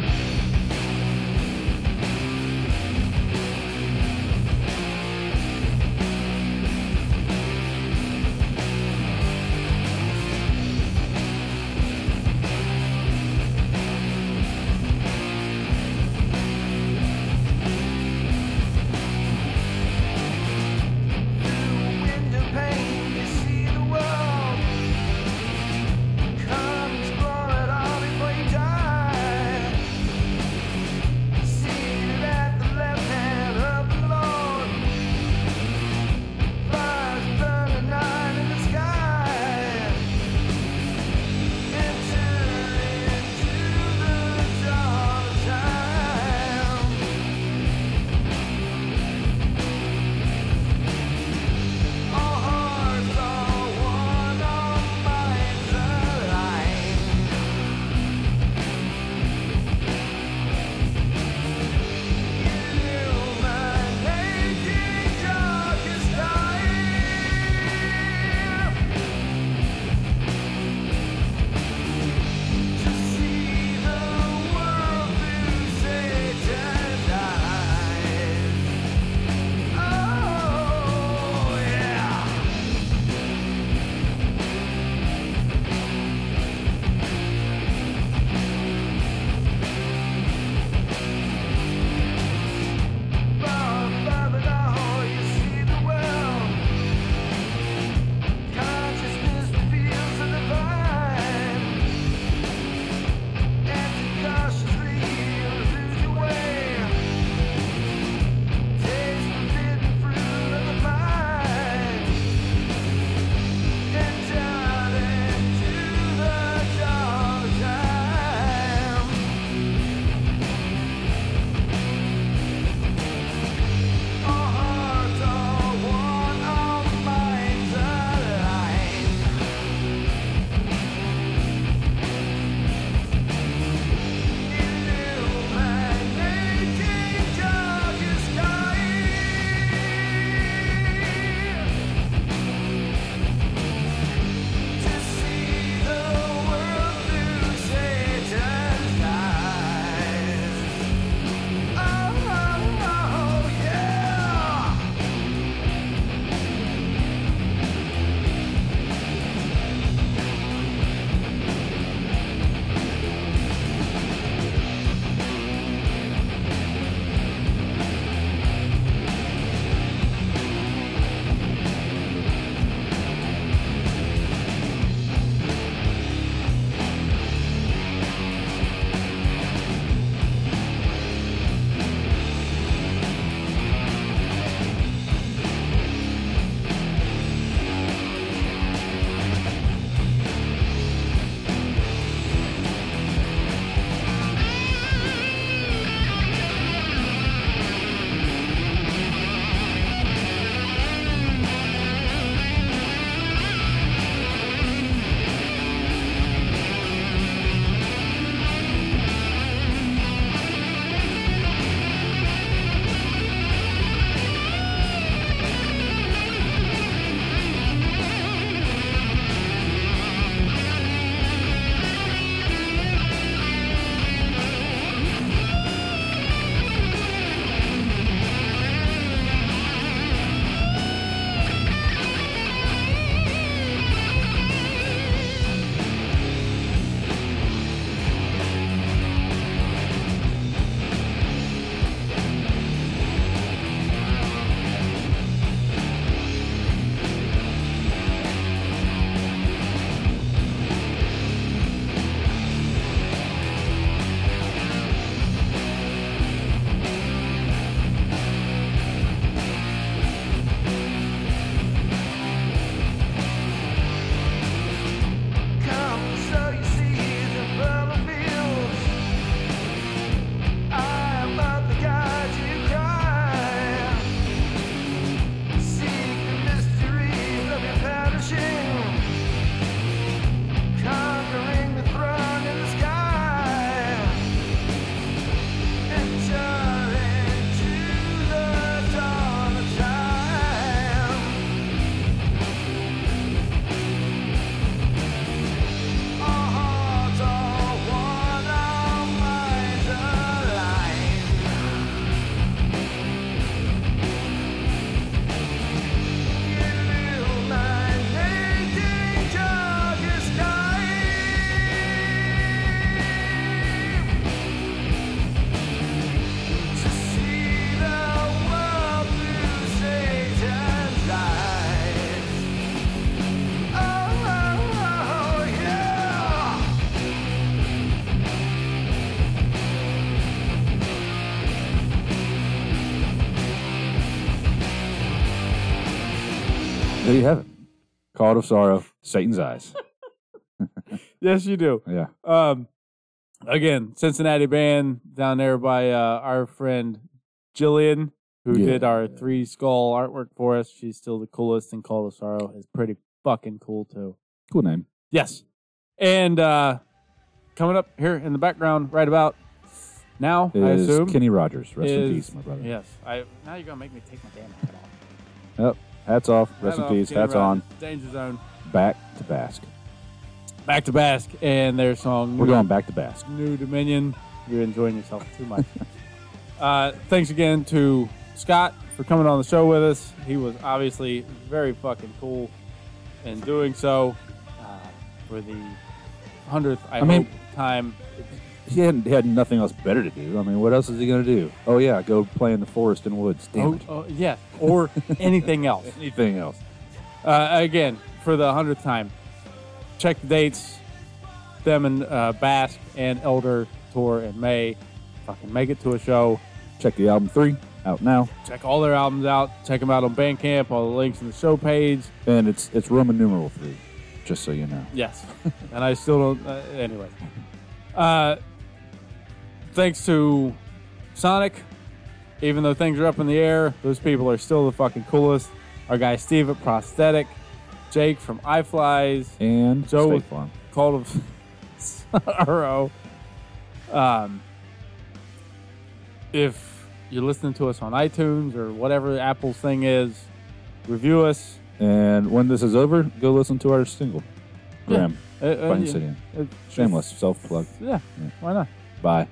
There you have it. Cult of Sorrow, Satan's Eyes. Yes, you do. Yeah. Um, again, Cincinnati band down there by uh, our friend Jillian, who yeah, did our yeah. Three Skull artwork for us. She's still the coolest, and Cult of Sorrow is pretty fucking cool, too. Cool name. Yes. And uh, coming up here in the background right about now, is I assume. Kenny Rogers. Rest is, in peace, my brother. Yes. I, now you're going to make me take my damn hat off. Yep. Hats off. Rest Hat in peace. Kenny Hats Rogers. On. Danger Zone. Back to Bask. Back to Bask and their song. We're New, going back to Bask. New Dominion. You're enjoying yourself too much. uh, thanks again to Scott for coming on the show with us. He was obviously very fucking cool in doing so uh, for the hundredth, I, I hope, mean, time. He had, he had nothing else better to do. I mean, what else is he going to do? Oh, yeah, go play in the forest and woods. Damn oh, it. Uh, yeah, or anything else. Anything else. Uh, again, for the hundredth time, check the dates. Them and uh, Bask and Elder tour in May. Fucking make it to a show. Check the album Three, out now. Check all their albums out. Check them out on Bandcamp, all the links in the show page. And it's it's Roman numeral three, just so you know. Yes. And I still don't... Uh, anyway. Uh, thanks to Sonic. Even though things are up in the air, those people are still the fucking coolest. Our guy Steve at Prosthetic. Jake from Eye Flys. And Joe State Farm. Cult of Sorrow. Um, if you're listening to us on iTunes or whatever Apple's thing is, review us. And when this is over, go listen to our single. Grim. Yeah. Uh, uh, yeah. uh, Shameless self-plug. Yeah, yeah, why not? Bye.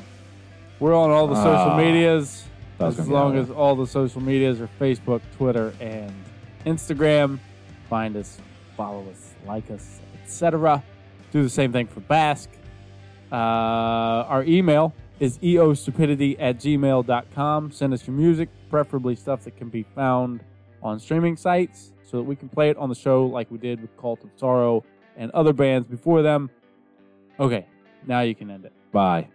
We're on all the social uh, medias. As long as all the social medias are Facebook, Twitter, and Instagram. Find us, follow us, like us, et cetera. Do the same thing for Bask. Uh, our email is e o stupidity at gmail dot com. Send us your music, preferably stuff that can be found on streaming sites so that we can play it on the show like we did with Cult of Sorrow and other bands before them. Okay, now you can end it. Bye.